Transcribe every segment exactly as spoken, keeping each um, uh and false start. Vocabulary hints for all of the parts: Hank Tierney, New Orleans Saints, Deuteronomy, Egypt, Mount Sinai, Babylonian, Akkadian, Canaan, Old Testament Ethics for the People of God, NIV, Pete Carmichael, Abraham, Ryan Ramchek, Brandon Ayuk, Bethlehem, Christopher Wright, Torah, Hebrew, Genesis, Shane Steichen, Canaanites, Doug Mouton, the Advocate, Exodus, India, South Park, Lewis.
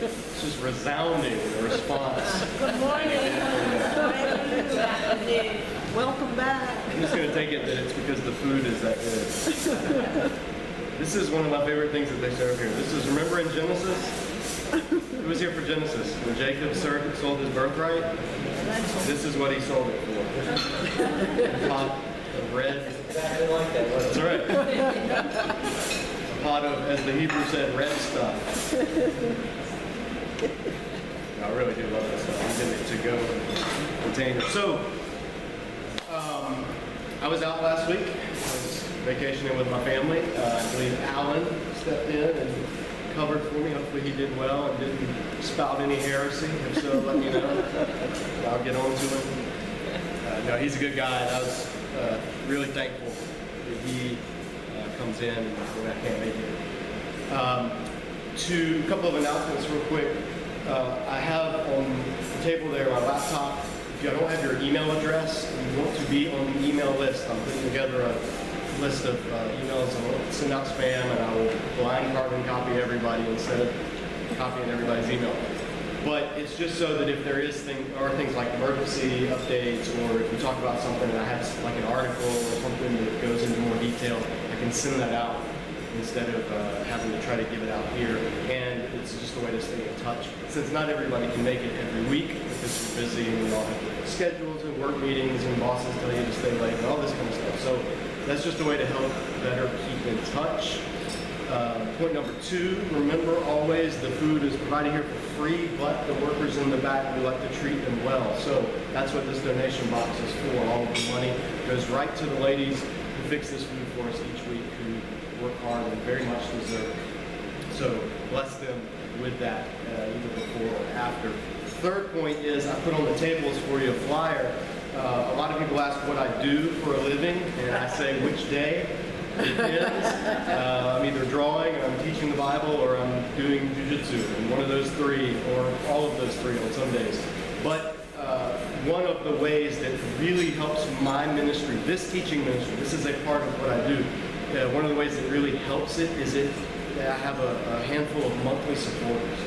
It's just resounding response. Good morning. Welcome back. I'm just going to take it that it's because the food is that good. This is one of my favorite things that they serve here. This is, remember in Genesis? It was here for Genesis. When Jacob served, sold his birthright, this is what he sold it for. A pot of bread. That's right. A pot of, as the Hebrew said, red stuff. I really do love this stuff. I'm in it to go container. So, um, I was out last week. Vacationing with my family. Uh, I believe Alan stepped in and covered for me. Hopefully he did well and didn't spout any heresy. If so, let me know. I'll get on to him. Uh, no, he's a good guy, and I was uh, really thankful that he uh, comes in when I can't make it. Um, to a couple of announcements real quick. Uh, I have on the table there my laptop. If you don't have your email address and you want to be on the email list, I'm putting together a list of uh, emails. I will send out spam, and I will blind carbon copy everybody instead of copying everybody's email. But it's just so that if there is thing, or things like emergency updates, or if we talk about something and I have like an article or something that goes into more detail, I can send that out instead of uh, having to try to give it out here. And it's just a way to stay in touch. Since not everybody can make it every week, because we're busy and we all have schedules and work meetings and bosses tell you to stay late and all this kind of stuff. So that's just a way to help better keep in touch. Uh, point number two, remember always the food is provided here for free, but the workers in the back, we like to treat them well. So that's what this donation box is for. All of the money goes right to the ladies who fix this food for us each week, who work hard and very much deserve it. So bless them with that, uh, either before or after. Third point is I put on the tables for you a flyer. Uh, a lot of people ask what I do for a living, and I say which day it is. Uh, I'm either drawing, and I'm teaching the Bible, or I'm doing jujitsu, and one of those three, or all of those three on some days. But uh, one of the ways that really helps my ministry, this teaching ministry, this is a part of what I do, uh, one of the ways that really helps it is it, that I have a, a handful of monthly supporters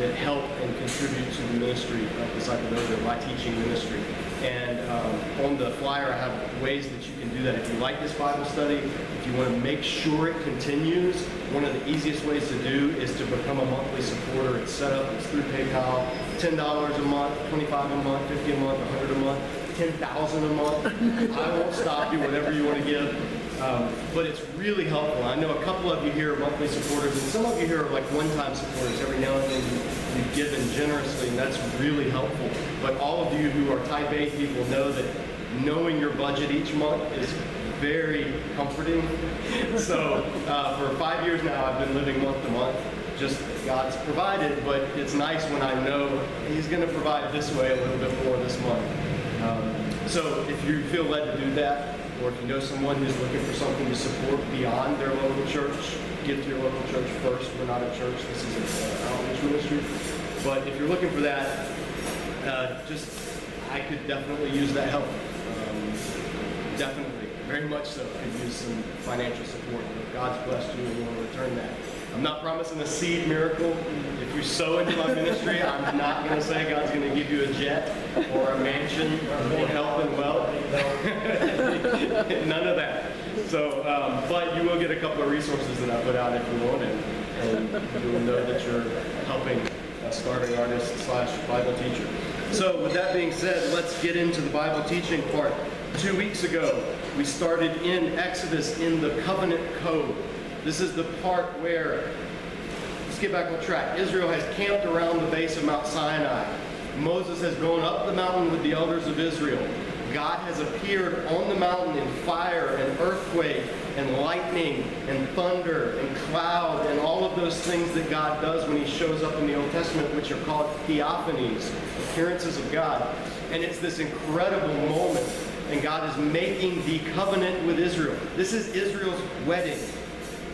that help and contribute to the ministry of Disciple Dojo, my teaching ministry. And um, on the flyer, I have ways that you can do that. If you like this Bible study, if you want to make sure it continues, one of the easiest ways to do is to become a monthly supporter. It's set up, it's through PayPal, ten dollars a month, twenty-five dollars a month, fifty dollars a month, one hundred dollars a month, ten thousand dollars a month. I won't stop you, whatever you want to give. Um, but it's really helpful. I know a couple of you here are monthly supporters, and some of you here are like one-time supporters. Every now and then, you've given generously, and that's really helpful. But all of you who are type A people know that knowing your budget each month is very comforting. So uh, for five years now, I've been living month to month. Just God's provided, but it's nice when I know He's going to provide this way a little bit more this month. Um, so if you feel led to do that, or if you know someone who's looking for something to support beyond their local church, give to your local church first. We're not a church. This is an outreach ministry. But if you're looking for that, uh, just, I could definitely use that help. Um, definitely. Very much so. I could use some financial support. If God's blessed you and you want to return that. I'm not promising a seed miracle. If you sow into my ministry, I'm not going to say God's going to give you a jet or a mansion or health and wealth. None of that. So, um, but you will get a couple of resources that I put out if you want it. And you will know that you're helping a starving artist slash Bible teacher. So with that being said, let's get into the Bible teaching part. Two weeks ago, we started in Exodus in the covenant code. This is the part where, let's get back on track. Israel has camped around the base of Mount Sinai. Moses has gone up the mountain with the elders of Israel. God has appeared on the mountain in fire and earthquake and lightning and thunder and cloud and all of those things that God does when He shows up in the Old Testament, which are called theophanies, appearances of God. And it's this incredible moment, and God is making the covenant with Israel. This is Israel's wedding.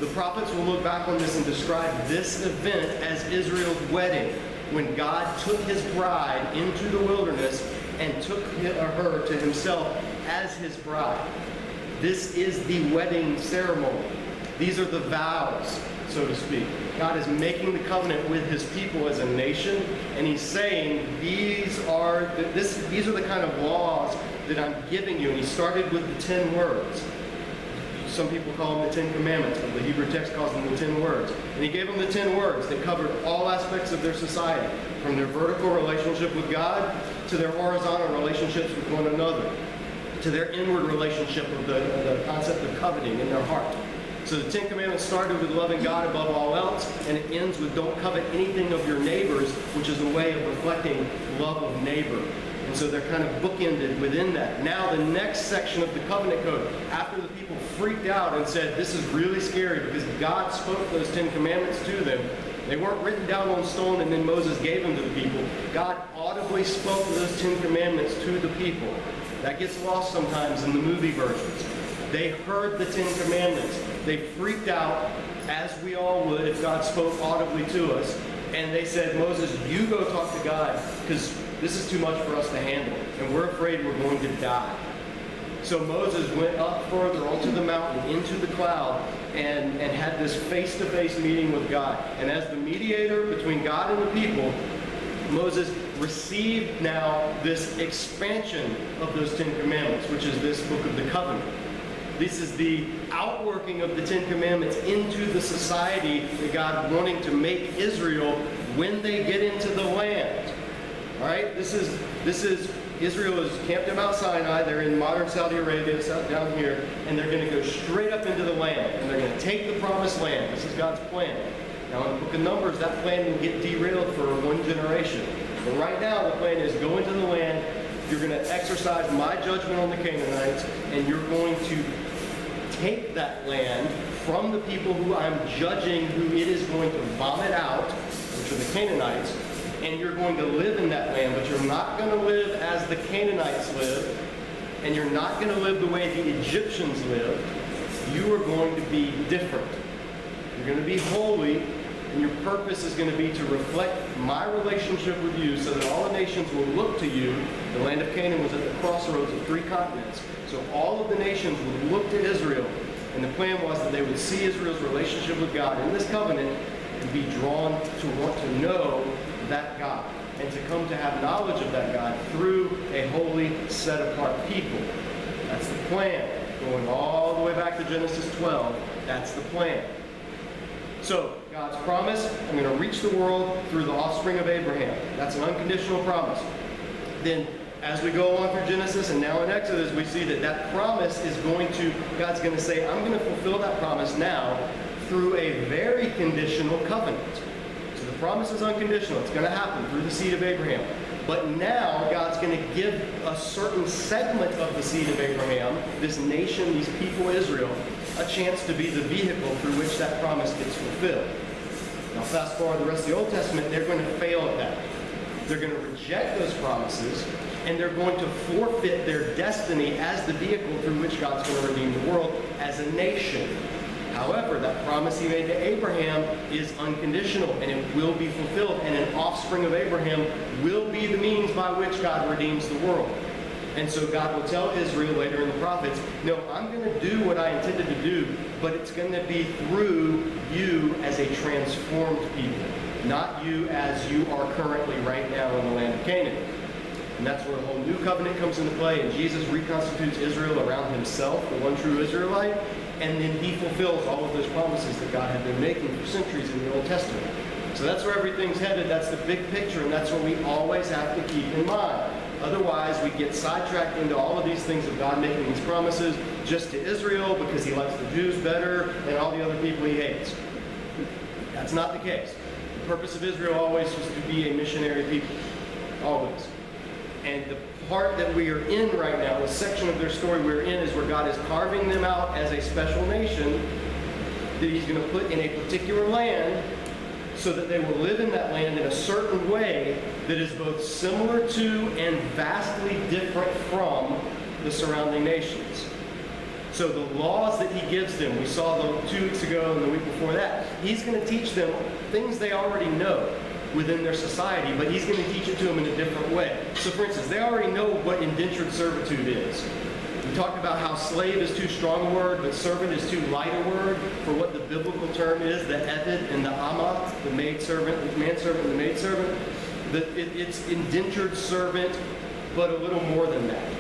The prophets will look back on this and describe this event as Israel's wedding, when God took His bride into the wilderness and took her to Himself as His bride. This is the wedding ceremony. These are the vows. so to speak. God is making the covenant with his people as a nation, and he's saying, these are the, this, these are the kind of laws that I'm giving you. And he started with the ten words. Some people call them the Ten Commandments, but the Hebrew text calls them the Ten Words. And he gave them the Ten Words that covered all aspects of their society, from their vertical relationship with God to their horizontal relationships with one another, to their inward relationship with the, the concept of coveting in their heart. So the Ten Commandments started with loving God above all else, and it ends with don't covet anything of your neighbors, which is a way of reflecting love of neighbor. And so they're kind of bookended within that. Now the next section of the covenant code, after the people freaked out and said, this is really scary because God spoke those Ten Commandments to them. They weren't written down on stone and then Moses gave them to the people. God audibly spoke those Ten Commandments to the people. That gets lost sometimes in the movie versions. They heard the Ten Commandments. They freaked out, as we all would if God spoke audibly to us, and they said, Moses, you go talk to God, because this is too much for us to handle, and we're afraid we're going to die. So Moses went up further onto the mountain, into the cloud, and, and had this face-to-face meeting with God. And as the mediator between God and the people, Moses received now this expansion of those Ten Commandments, which is this book of the covenant. This is the outworking of the Ten Commandments into the society that God wanting to make Israel when they get into the land. All right? This is, this is Israel is camped at Mount Sinai. They're in modern Saudi Arabia, down here, and they're going to go straight up into the land, and they're going to take the promised land. This is God's plan. Now, in the book of Numbers, that plan will get derailed for one generation. But right now, the plan is go into the land. You're going to exercise my judgment on the Canaanites, and you're going to take that land from the people who I'm judging, who it is going to vomit out, which are the Canaanites, and you're going to live in that land, but you're not going to live as the Canaanites live, and you're not going to live the way the Egyptians lived. You are going to be different. You're going to be holy, and your purpose is going to be to reflect my relationship with you so that all the nations will look to you. The land of Canaan was at the crossroads of three continents. So all of the nations would look to Israel, and the plan was that they would see Israel's relationship with God in this covenant and be drawn to want to know that God and to come to have knowledge of that God through a holy, set-apart people. That's the plan. Going all the way back to Genesis twelve, that's the plan. So, God's promise, I'm going to reach the world through the offspring of Abraham. That's an unconditional promise. Then, as we go on through Genesis and now in Exodus, we see that that promise is going to, God's going to say, I'm going to fulfill that promise now through a very conditional covenant. So the promise is unconditional. It's going to happen through the seed of Abraham. But now, God's going to give a certain segment of the seed of Abraham, this nation, these people, Israel, a chance to be the vehicle through which that promise gets fulfilled. Now, fast forward the rest of the Old Testament, they're going to fail at that. They're going to reject those promises, and they're going to forfeit their destiny as the vehicle through which God's going to redeem the world as a nation. However, that promise he made to Abraham is unconditional, and it will be fulfilled, and an offspring of Abraham will be the means by which God redeems the world. And so God will tell Israel later in the prophets, no, I'm going to do what I intended to do, but it's going to be through you as a transformed people, not you as you are currently right now in the land of Canaan. And that's where a whole new covenant comes into play, and Jesus reconstitutes Israel around himself, the one true Israelite, and then he fulfills all of those promises that God had been making for centuries in the Old Testament. So that's where everything's headed, that's the big picture, and that's what we always have to keep in mind. Otherwise, we get sidetracked into all of these things of God making these promises just to Israel because he likes the Jews better and all the other people he hates. That's not the case. The purpose of Israel always was to be a missionary people. Always. And the part that we are in right now, the section of their story we're in, is where God is carving them out as a special nation that he's going to put in a particular land so that they will live in that land in a certain way that is both similar to and vastly different from the surrounding nations. So the laws that he gives them, we saw them two weeks ago and the week before that, he's going to teach them things they already know within their society, but he's going to teach it to them in a different way. So for instance, they already know what indentured servitude is. talked about how slave is too strong a word, but servant is too light a word for what the biblical term is, the eved and the amat, the maidservant, the manservant, the maidservant. The, it, it's indentured servant, but a little more than that.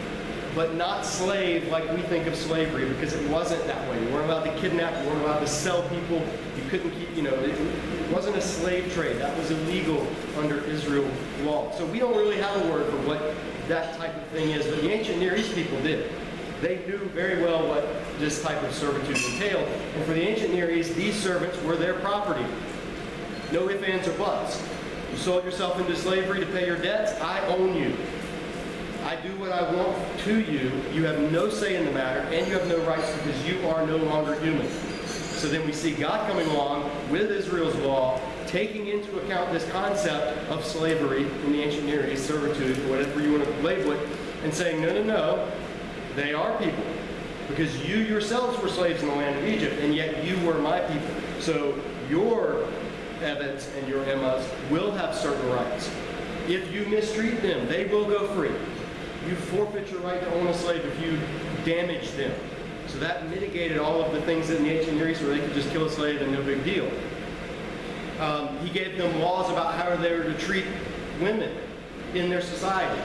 But not slave like we think of slavery, because it wasn't that way. You weren't allowed to kidnap, you weren't allowed to sell people, you couldn't keep, you know, it, it wasn't a slave trade. That was illegal under Israel law. So we don't really have a word for what that type of thing is, but the ancient Near East people did. They knew very well what this type of servitude entailed. And for the ancient Near East, these servants were their property. No ifs, ands, or buts. You sold yourself into slavery to pay your debts, I own you. I do what I want to you, you have no say in the matter, and you have no rights because you are no longer human. So then we see God coming along with Israel's law, taking into account this concept of slavery in the ancient Near East, servitude, whatever you want to label it, and saying, no, no, no, they are people. Because you yourselves were slaves in the land of Egypt, and yet you were my people. So your Eveds and your Emmas will have certain rights. If you mistreat them, they will go free. You forfeit your right to own a slave if you damage them. So that mitigated all of the things in the ancient Near East where they could just kill a slave and no big deal. Um, he gave them laws about how they were to treat women in their society.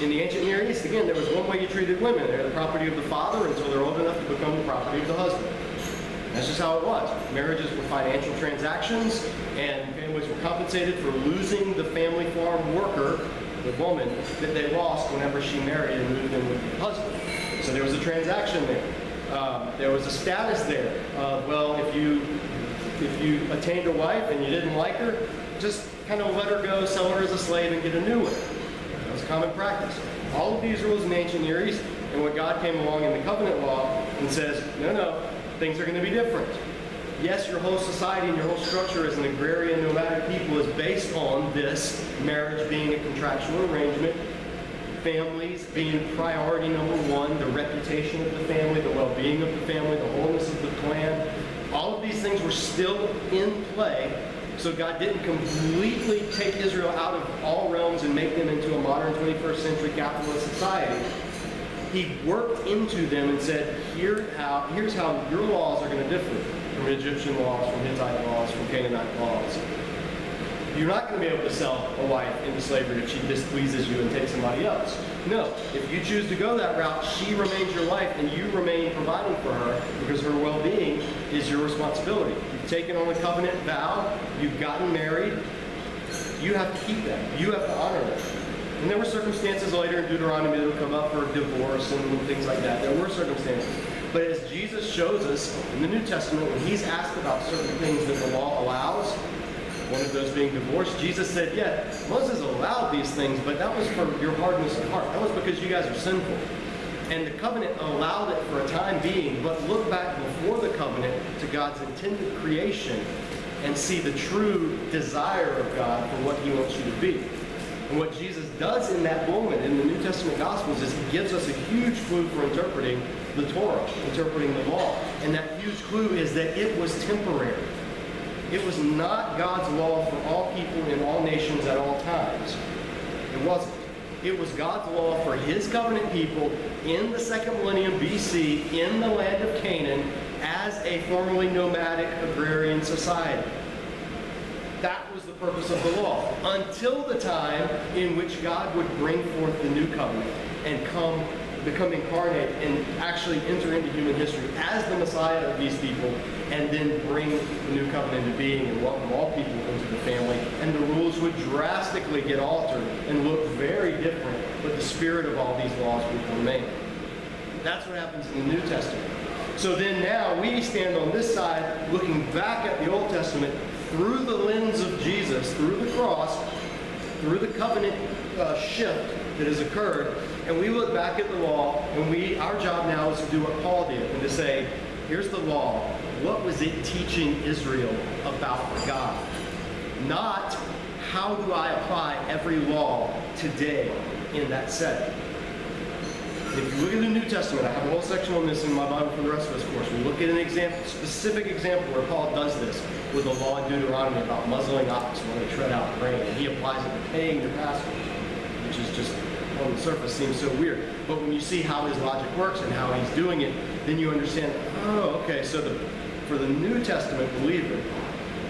In the ancient Near East, again, there was one way you treated women. They're the property of the father until they're old enough to become the property of the husband. That's just how it was. Marriages were financial transactions, and families were compensated for losing the family farm worker, the woman, that they lost whenever she married and moved in with her husband. So there was a transaction there. Um, there was a status there. Uh, well, if you if you attained a wife and you didn't like her, just kind of let her go, sell her as a slave, and get a new one. That was common practice. All of these rules in the ancient Near East, and when God came along in the covenant law and says, no, no, things are going to be different. Yes, your whole society and your whole structure as an agrarian nomadic people is based on this marriage being a contractual arrangement, families being priority number one, the reputation of the family, the well-being of the family, the wholeness of the clan. All of these things were still in play, so God didn't completely take Israel out of all realms and make them into a modern twenty-first century capitalist society. He worked into them and said, Here how, here's how your laws are going to differ from Egyptian laws, from Hittite laws, from Canaanite laws. You're not going to be able to sell a wife into slavery if she displeases you and takes somebody else. No, if you choose to go that route, she remains your wife and you remain providing for her because her well-being is your responsibility. You've taken on a covenant vow, you've gotten married, you have to keep that, you have to honor that. And there were circumstances later in Deuteronomy that would come up for divorce and things like that. There were circumstances. But as Jesus shows us in the New Testament, when he's asked about certain things that the law allows, one of those being divorce, Jesus said, yeah, Moses allowed these things, but that was for your hardness of heart. That was because you guys are sinful. And the covenant allowed it for a time being, but look back before the covenant to God's intended creation and see the true desire of God for what he wants you to be. And what Jesus does in that moment in the New Testament Gospels is he gives us a huge clue for interpreting the Torah, interpreting the law. And that huge clue is that it was temporary. It was not God's law for all people in all nations at all times. It wasn't. It was God's law for his covenant people in the second millennium B C in the land of Canaan as a formerly nomadic agrarian society. That was the purpose of the law, until the time in which God would bring forth the new covenant and come, become incarnate and actually enter into human history as the Messiah of these people, and then bring the new covenant into being and welcome all people into the family. And the rules would drastically get altered and look very different, but the spirit of all these laws would remain. That's what happens in the New Testament. So then now we stand on this side looking back at the Old Testament through the lens of Jesus, through the cross, through the covenant uh, shift that has occurred, and we look back at the law, and we our job now is to do what Paul did, and to say, here's the law. What was it teaching Israel about God? Not, how do I apply every law today in that setting? If you look at the New Testament, I have a whole section on this in my Bible for the rest of this course. We look at an example, specific example where Paul does this with the law in Deuteronomy about muzzling oxen when they tread out grain. And he applies it to paying the Passover. which is just on the surface seems so weird. But when you see how his logic works and how he's doing it, then you understand, oh, okay, so the, for the New Testament believer,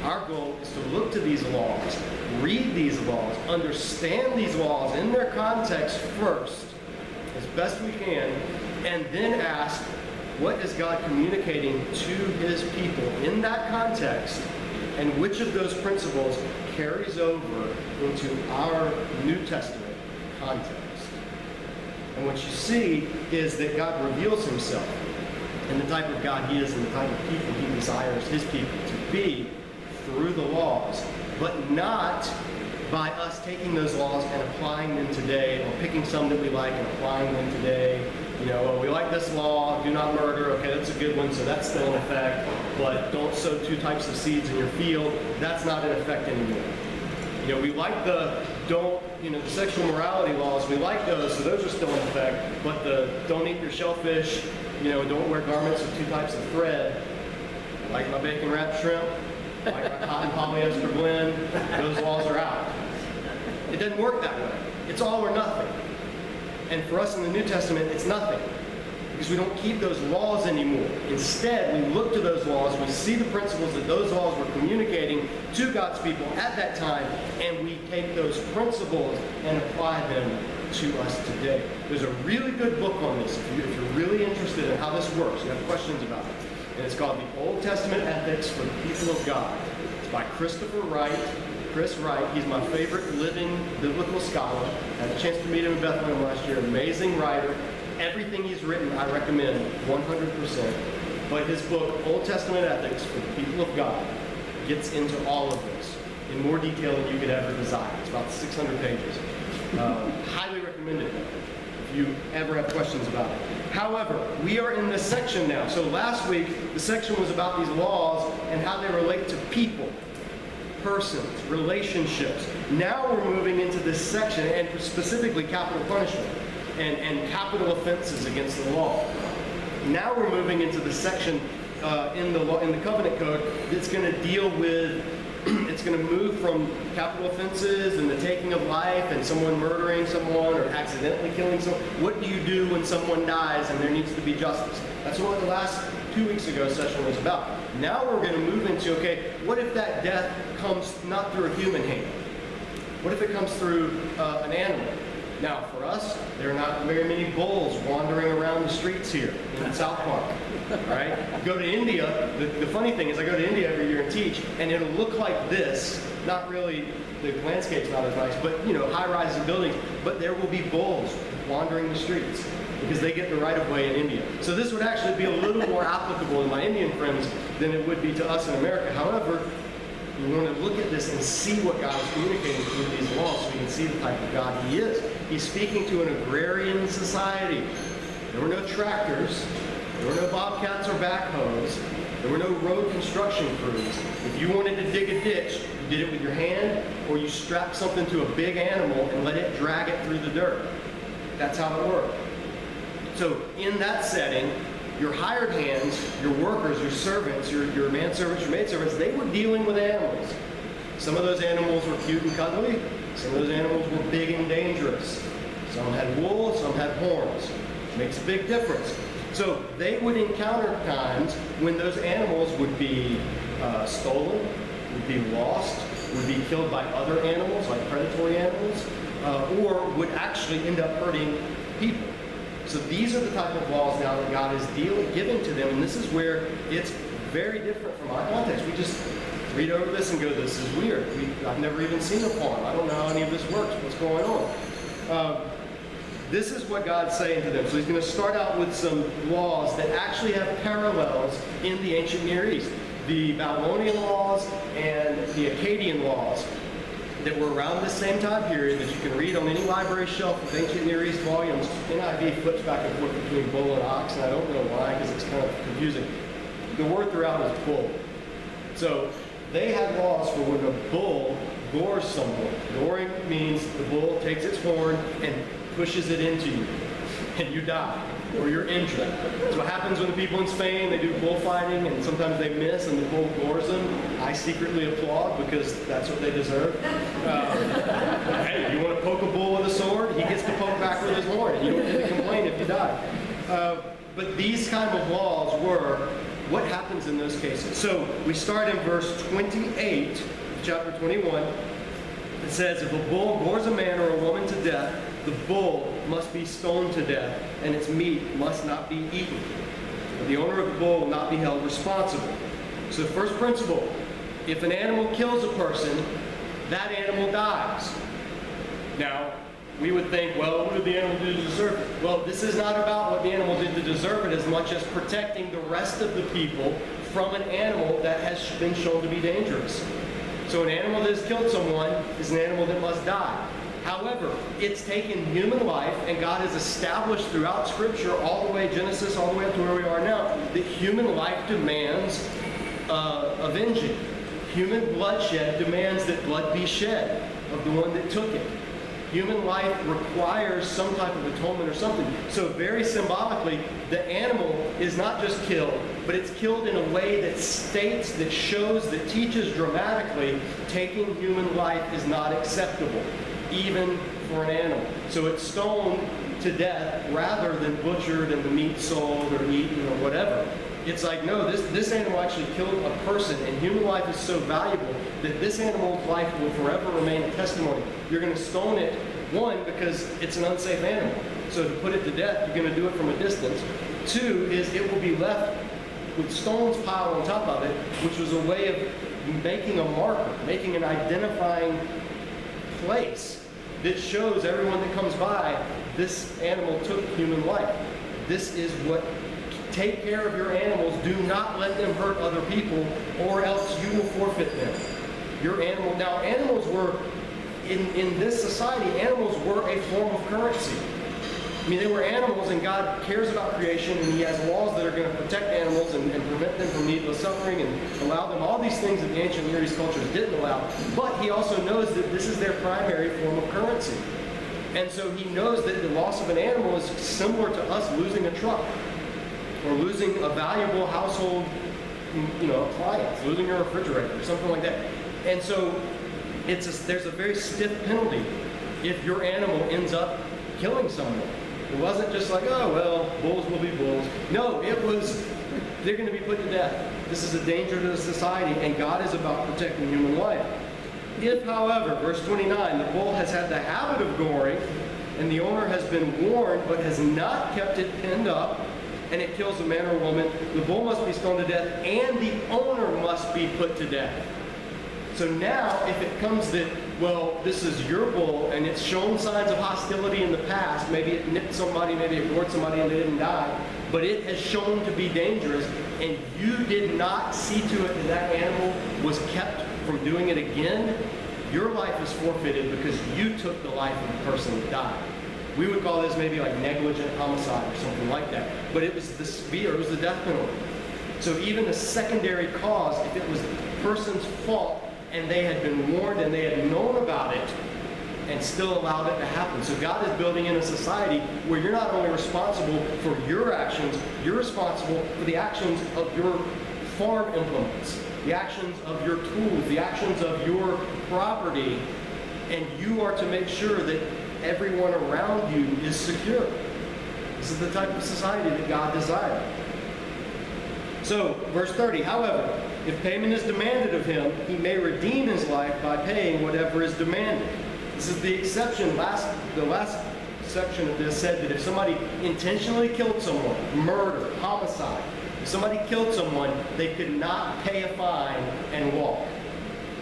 our goal is to look to these laws, read these laws, understand these laws in their context first, as best we can, and then ask, what is God communicating to his people in that context, and which of those principles carries over into our New Testament context? And what you see is that God reveals himself and the type of God he is and the type of people he desires his people to be through the laws, but not by us taking those laws and applying them today, or picking some that we like and applying them today. You know, well, we like this law, do not murder, okay, that's a good one, so that's still in effect, but don't sow two types of seeds in your field, that's not in effect anymore. You know, we like the don't, you know, the sexual morality laws, we like those, so those are still in effect, but the don't eat your shellfish, you know, don't wear garments with two types of thread, like my bacon wrapped shrimp, like my cotton polyester blend, those laws are out. It doesn't work that way. It's all or nothing. And for us in the New Testament, it's nothing, because we don't keep those laws anymore. Instead, we look to those laws, we see the principles that those laws were communicating to God's people at that time, and we take those principles and apply them to us today. There's a really good book on this, if, you, if you're really interested in how this works, you have questions about it. And it's called The Old Testament Ethics for the People of God. It's by Christopher Wright. Chris Wright, he's my favorite living biblical scholar. I had a chance to meet him in Bethlehem last year. Amazing writer. Everything he's written, I recommend one hundred percent. But his book, Old Testament Ethics for the People of God, gets into all of this in more detail than you could ever desire. It's about six hundred pages. Uh, highly recommend it if you ever have questions about it. However, we are in this section now. So last week, the section was about these laws and how they relate to people. Persons, relationships. Now we're moving into this section, and specifically capital punishment and, and capital offenses against the law. Now we're moving into the section uh, in the law, in the covenant code that's going to deal with, it's going to move from capital offenses and the taking of life and someone murdering someone or accidentally killing someone. What do you do when someone dies and there needs to be justice? That's what the last two weeks ago session was about. Now we're going to move into, okay, what if that death comes not through a human hand? What if it comes through uh, an animal? Now, for us, there are not very many bulls wandering around the streets here in South Park, right? I go to India, the, the funny thing is I go to India every year and teach, and it'll look like this. Not really, the landscape's not as nice, but, you know, high-rises and buildings, but there will be bulls wandering the streets, because they get the right-of-way in India. So this would actually be a little more applicable to my Indian friends than it would be to us in America. However, we want to look at this and see what God is communicating through these laws so we can see the type of God he is. He's speaking to an agrarian society. There were no tractors. There were no bobcats or backhoes. There were no road construction crews. If you wanted to dig a ditch, you did it with your hand, or you strapped something to a big animal and let it drag it through the dirt. That's how it worked. So in that setting, your hired hands, your workers, your servants, your, your manservants, your maidservants, they were dealing with animals. Some of those animals were cute and cuddly. Some of those animals were big and dangerous. Some had wool, some had horns. It makes a big difference. So they would encounter times when those animals would be uh, stolen, would be lost, would be killed by other animals, like predatory animals, uh, or would actually end up hurting people. So these are the type of laws now that God is dealing, giving to them, and this is where it's very different from our context. We just read over this and go, this is weird. We, I've never even seen a farm. I don't know how any of this works. What's going on? Uh, this is what God's saying to them. So he's going to start out with some laws that actually have parallels in the ancient Near East. The Babylonian laws and the Akkadian laws that were around the same time period that you can read on any library shelf with ancient Near East volumes. N I V flips back and forth between bull and ox, and I don't know why, because it's kind of confusing. The word throughout is bull. So they had laws for when a bull gores someone. Goring means the bull takes its horn and pushes it into you, and you die. or your entry. That's what happens when the people in Spain, they do bullfighting and sometimes they miss and the bull gores them. I secretly applaud because that's what they deserve. Uh, hey, you want to poke a bull with a sword? He gets to poke back with his horn. You don't get to complain if you die. Uh, but these kind of laws were what happens in those cases. So we start in verse twenty-eight, chapter twenty-one. It says, if a bull gores a man or a woman to death, the bull must be stoned to death, and its meat must not be eaten. The owner of the bull will not be held responsible. So the first principle, if an animal kills a person, that animal dies. Now, we would think, well, what did the animal do to deserve it? Well, this is not about what the animal did to deserve it as much as protecting the rest of the people from an animal that has been shown to be dangerous. So an animal that has killed someone is an animal that must die. However, it's taken human life, and God has established throughout Scripture, all the way Genesis, all the way up to where we are now, that human life demands uh, avenging. Human bloodshed demands that blood be shed of the one that took it. Human life requires some type of atonement or something. So very symbolically, the animal is not just killed, but it's killed in a way that states, that shows, that teaches dramatically, taking human life is not acceptable, even for an animal. So it's stoned to death rather than butchered and the meat sold or eaten or whatever. It's like, no, this, this animal actually killed a person, and human life is so valuable that this animal's life will forever remain a testimony. You're going to stone it, one, because it's an unsafe animal. So to put it to death, you're going to do it from a distance. Two is it will be left with stones piled on top of it, which was a way of making a marker, making an identifying place that shows everyone that comes by, this animal took human life. This is what... Take care of your animals. Do not let them hurt other people, or else you will forfeit them. Your animal. Now, animals were, in, in this society, animals were a form of currency. I mean, they were animals, and God cares about creation, and He has laws that are going to protect animals and, and prevent them from needless suffering and allow them all these things that the ancient Near East cultures didn't allow. But He also knows that this is their primary form of currency. And so He knows that the loss of an animal is similar to us losing a truck, or losing a valuable household, you know, appliance, losing your refrigerator, or something like that. And so it's a, there's a very stiff penalty if your animal ends up killing someone. It wasn't just like, oh, well, bulls will be bulls. No, it was, they're going to be put to death. This is a danger to the society, and God is about protecting human life. If, however, verse twenty-nine, the bull has had the habit of goring, and the owner has been warned but has not kept it pinned up, and it kills a man or a woman, the bull must be stoned to death, and the owner must be put to death. So now, if it comes that, well, this is your bull, and it's shown signs of hostility in the past, maybe it nipped somebody, maybe it gored somebody and they didn't die, but it has shown to be dangerous, and you did not see to it that that animal was kept from doing it again, your life is forfeited because you took the life of the person that died. We would call this maybe like negligent homicide or something like that. But it was the spear, it was the death penalty. So even the secondary cause, if it was the person's fault and they had been warned and they had known about it and still allowed it to happen. So God is building in a society where you're not only responsible for your actions, you're responsible for the actions of your farm implements, the actions of your tools, the actions of your property, and you are to make sure that everyone around you is secure. This is the type of society that God desired. So, verse thirty, however, if payment is demanded of him, he may redeem his life by paying whatever is demanded. This is the exception. Last, the last section of this said that if somebody intentionally killed someone, murder, homicide, if somebody killed someone, they could not pay a fine and walk.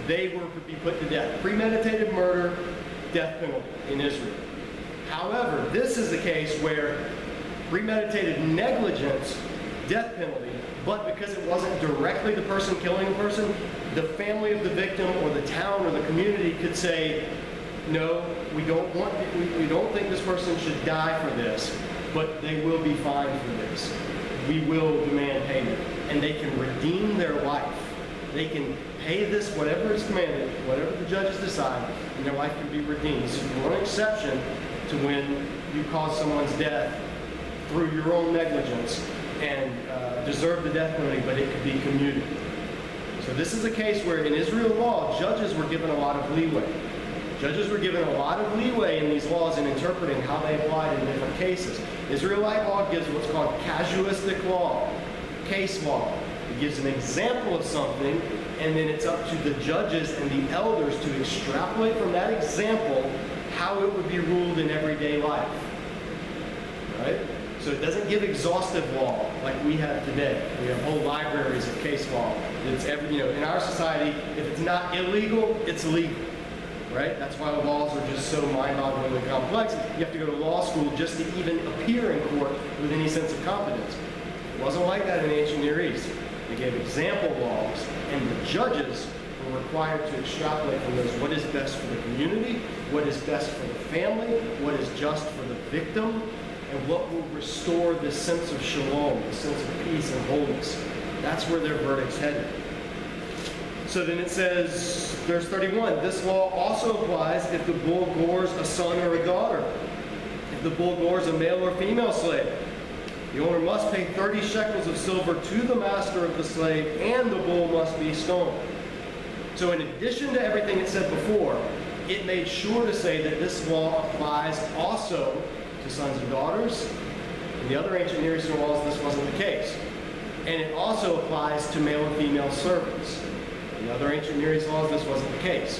They were to be put to death. Premeditated murder, death penalty in Israel. However, this is the case where premeditated negligence, death penalty, but because it wasn't directly the person killing the person, the family of the victim or the town or the community could say, no, we don't want, we, we don't think this person should die for this, but they will be fined for this. We will demand payment. And they can redeem their life. They can pay this, whatever is commanded, whatever the judges decide, and their life can be redeemed. This is one exception to when you cause someone's death through your own negligence and uh, deserve the death penalty, but it could be commuted. So this is a case where in Israel law, judges were given a lot of leeway. Judges were given a lot of leeway in these laws and interpreting how they applied in different cases. Israelite law gives what's called casuistic law, case law. It gives an example of something, and then it's up to the judges and the elders to extrapolate from that example how it would be ruled in everyday life. Right? So it doesn't give exhaustive law like we have today. We have whole libraries of case law. It's every, you know, in our society, if it's not illegal, it's legal. Right? That's why the laws are just so mind-bogglingly complex. You have to go to law school just to even appear in court with any sense of competence. It wasn't like that in the ancient Near East. They gave example laws, and the judges were required to extrapolate from those what is best for the community, what is best for the family, what is just for the victim, and what will restore the sense of shalom, the sense of peace and wholeness. That's where their verdict's headed. So then it says, verse thirty-one, this law also applies if the bull gores a son or a daughter, if the bull gores a male or female slave. The owner must pay thirty shekels of silver to the master of the slave, and the bull must be stoned. So in addition to everything it said before, it made sure to say that this law applies also to sons and daughters. In the other ancient Near Eastern laws, this wasn't the case. And it also applies to male and female servants. In other ancient Near East laws, this wasn't the case.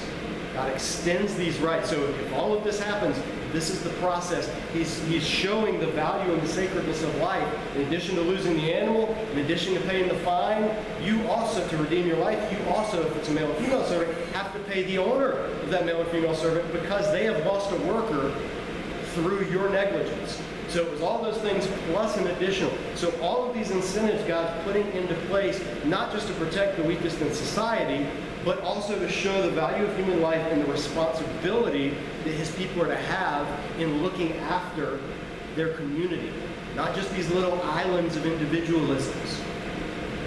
God extends these rights. So if all of this happens, this is the process. He's, he's showing the value and the sacredness of life. In addition to losing the animal, in addition to paying the fine, you also, to redeem your life, you also, if it's a male or female servant, have to pay the owner of that male or female servant because they have lost a worker through your negligence. So it was all those things plus an additional. So all of these incentives God's putting into place, not just to protect the weakest in society, but also to show the value of human life and the responsibility that his people are to have in looking after their community. Not just these little islands of individualisms,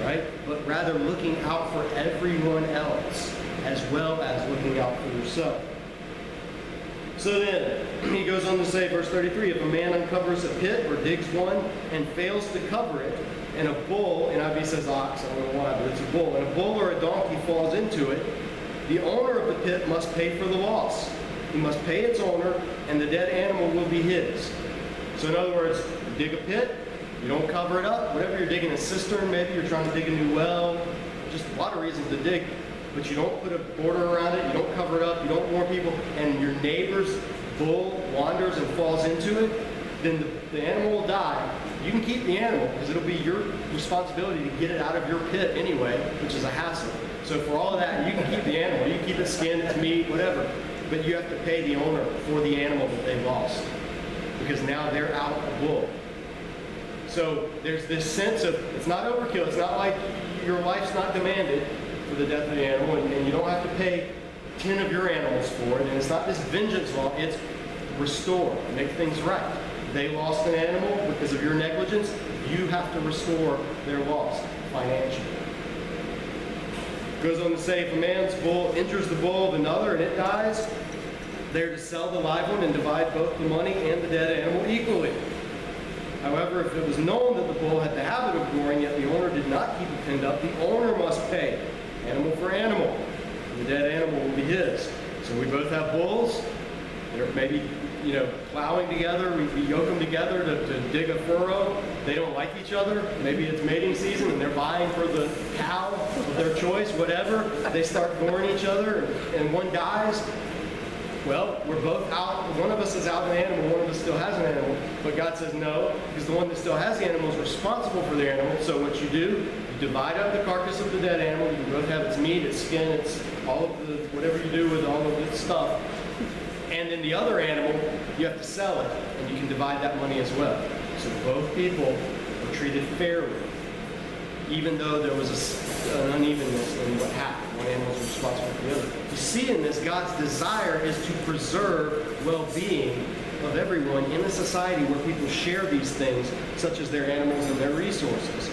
right? But rather looking out for everyone else as well as looking out for yourself. So then, he goes on to say, verse thirty-three, if a man uncovers a pit or digs one and fails to cover it, and a bull, and N I V says ox, I don't know why, but it's a bull, and a bull or a donkey falls into it, the owner of the pit must pay for the loss. He must pay its owner, and the dead animal will be his. So in other words, you dig a pit, you don't cover it up, whatever you're digging, a cistern, maybe you're trying to dig a new well, just a lot of reasons to dig. But you don't put a border around it, you don't cover it up, you don't warn people, and your neighbor's bull wanders and falls into it, then the, the animal will die. You can keep the animal, because it'll be your responsibility to get it out of your pit anyway, which is a hassle. So for all of that, you can keep the animal. You can keep its skin, its meat, whatever. But you have to pay the owner for the animal that they lost, because now they're out a bull. So there's this sense of, it's not overkill, it's not like your life's not demanded for the death of the animal, and, and you don't have to pay ten of your animals for it, and it's not this vengeance law, it's restore, make things right. They lost an animal because of your negligence, you have to restore their loss financially. Goes on to say, if a man's bull injures the bull of another and it dies, they're to sell the live one and divide both the money and the dead animal equally. However, if it was known that the bull had the habit of goring, yet the owner did not keep it pinned up, the owner must pay. Animal for animal. And the dead animal will be his. So we both have bulls. They're maybe, you know, plowing together. We, we yoke them together to, to dig a furrow. They don't like each other. Maybe it's mating season and they're vying for the cow of their choice, whatever. They start goring each other and one dies. Well, we're both out. One of us is out an animal, one of us still has an animal. But God says no, because the one that still has the animal is responsible for the animal. So what you do, you divide up the carcass of the dead animal. You both have its meat, its skin, its all of the, whatever you do with all of its stuff. And then the other animal, you have to sell it, and you can divide that money as well. So both people were treated fairly, even though there was a, an unevenness in what happened. One animal was responsible for the other. You see in this, God's desire is to preserve well-being of everyone in a society where people share these things, such as their animals and their resources.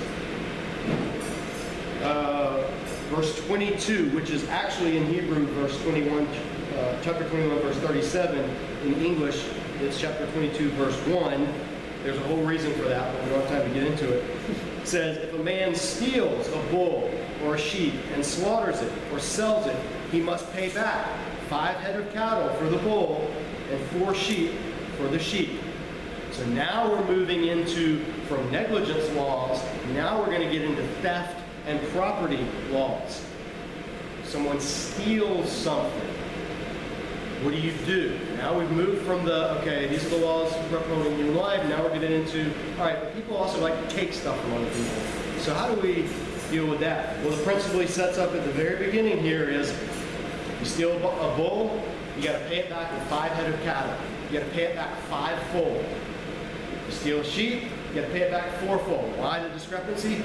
Uh, verse twenty-two, which is actually in Hebrew, verse twenty-one, uh, chapter twenty-one, verse thirty-seven. In English, it's chapter twenty-two, verse one. There's a whole reason for that, but we don't have time to get into it. It says, if a man steals a bull or a sheep and slaughters it or sells it, he must pay back five head of cattle for the bull and four sheep for the sheep. So now we're moving into, from negligence laws, now we're going to get into theft and property laws. Someone steals something. What do you do? Now we've moved from the, okay, these are the laws governing human life, now we're getting into, all right, but people also like to take stuff from other people. So how do we deal with that? Well, the principle he sets up at the very beginning here is, you steal a bull, you got to pay it back with five head of cattle. You got to pay it back fivefold. You steal a sheep, you got to pay it back fourfold. Why the discrepancy?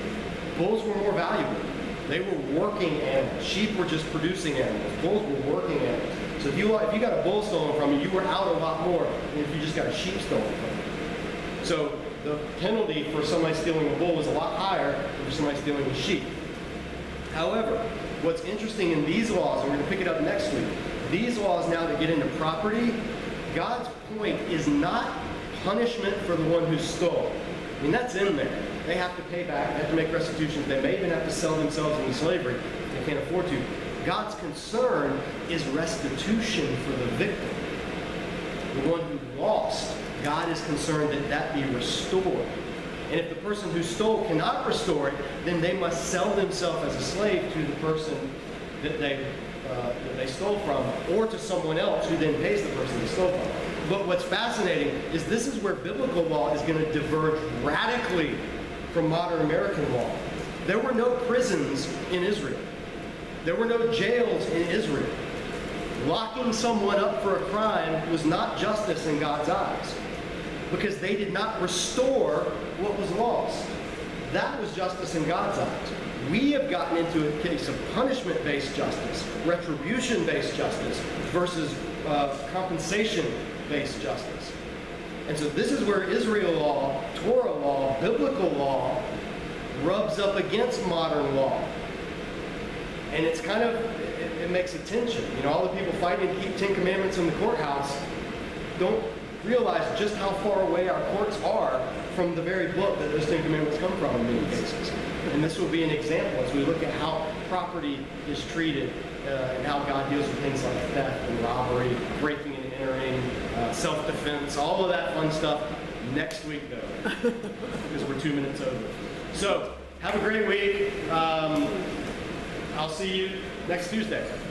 Bulls were more valuable. They were working animals. Sheep were just producing animals. Bulls were working animals. So if you, if you got a bull stolen from you, you were out a lot more than if you just got a sheep stolen from you. So the penalty for somebody stealing a bull was a lot higher than for somebody stealing a sheep. However, what's interesting in these laws, and we're going to pick it up next week, these laws now that get into property, God's point is not punishment for the one who stole. I mean, that's in there. They have to pay back, they have to make restitution, they may even have to sell themselves into slavery if they can't afford to. God's concern is restitution for the victim. The one who lost, God is concerned that that be restored. And if the person who stole cannot restore it, then they must sell themselves as a slave to the person that they Uh, that they stole from, or to someone else who then pays the person they stole from. But what's fascinating is this is where biblical law is going to diverge radically from modern American law. There were no prisons in Israel. There were no jails in Israel. Locking someone up for a crime was not justice in God's eyes, because they did not restore what was lost. That was justice in God's eyes. We have gotten into a case of punishment-based justice, retribution-based justice, versus uh, compensation-based justice. And so this is where Israel law, Torah law, biblical law rubs up against modern law. And it's kind of, it, it makes a tension. You know, all the people fighting to keep Ten Commandments in the courthouse don't realize just how far away our courts are from the very book that those Ten Commandments come from in many cases. And this will be an example as we look at how property is treated uh, and how God deals with things like theft and robbery, breaking and entering, uh, self-defense, all of that fun stuff next week, though, because we're two minutes over. So, have a great week. Um, I'll see you next Tuesday.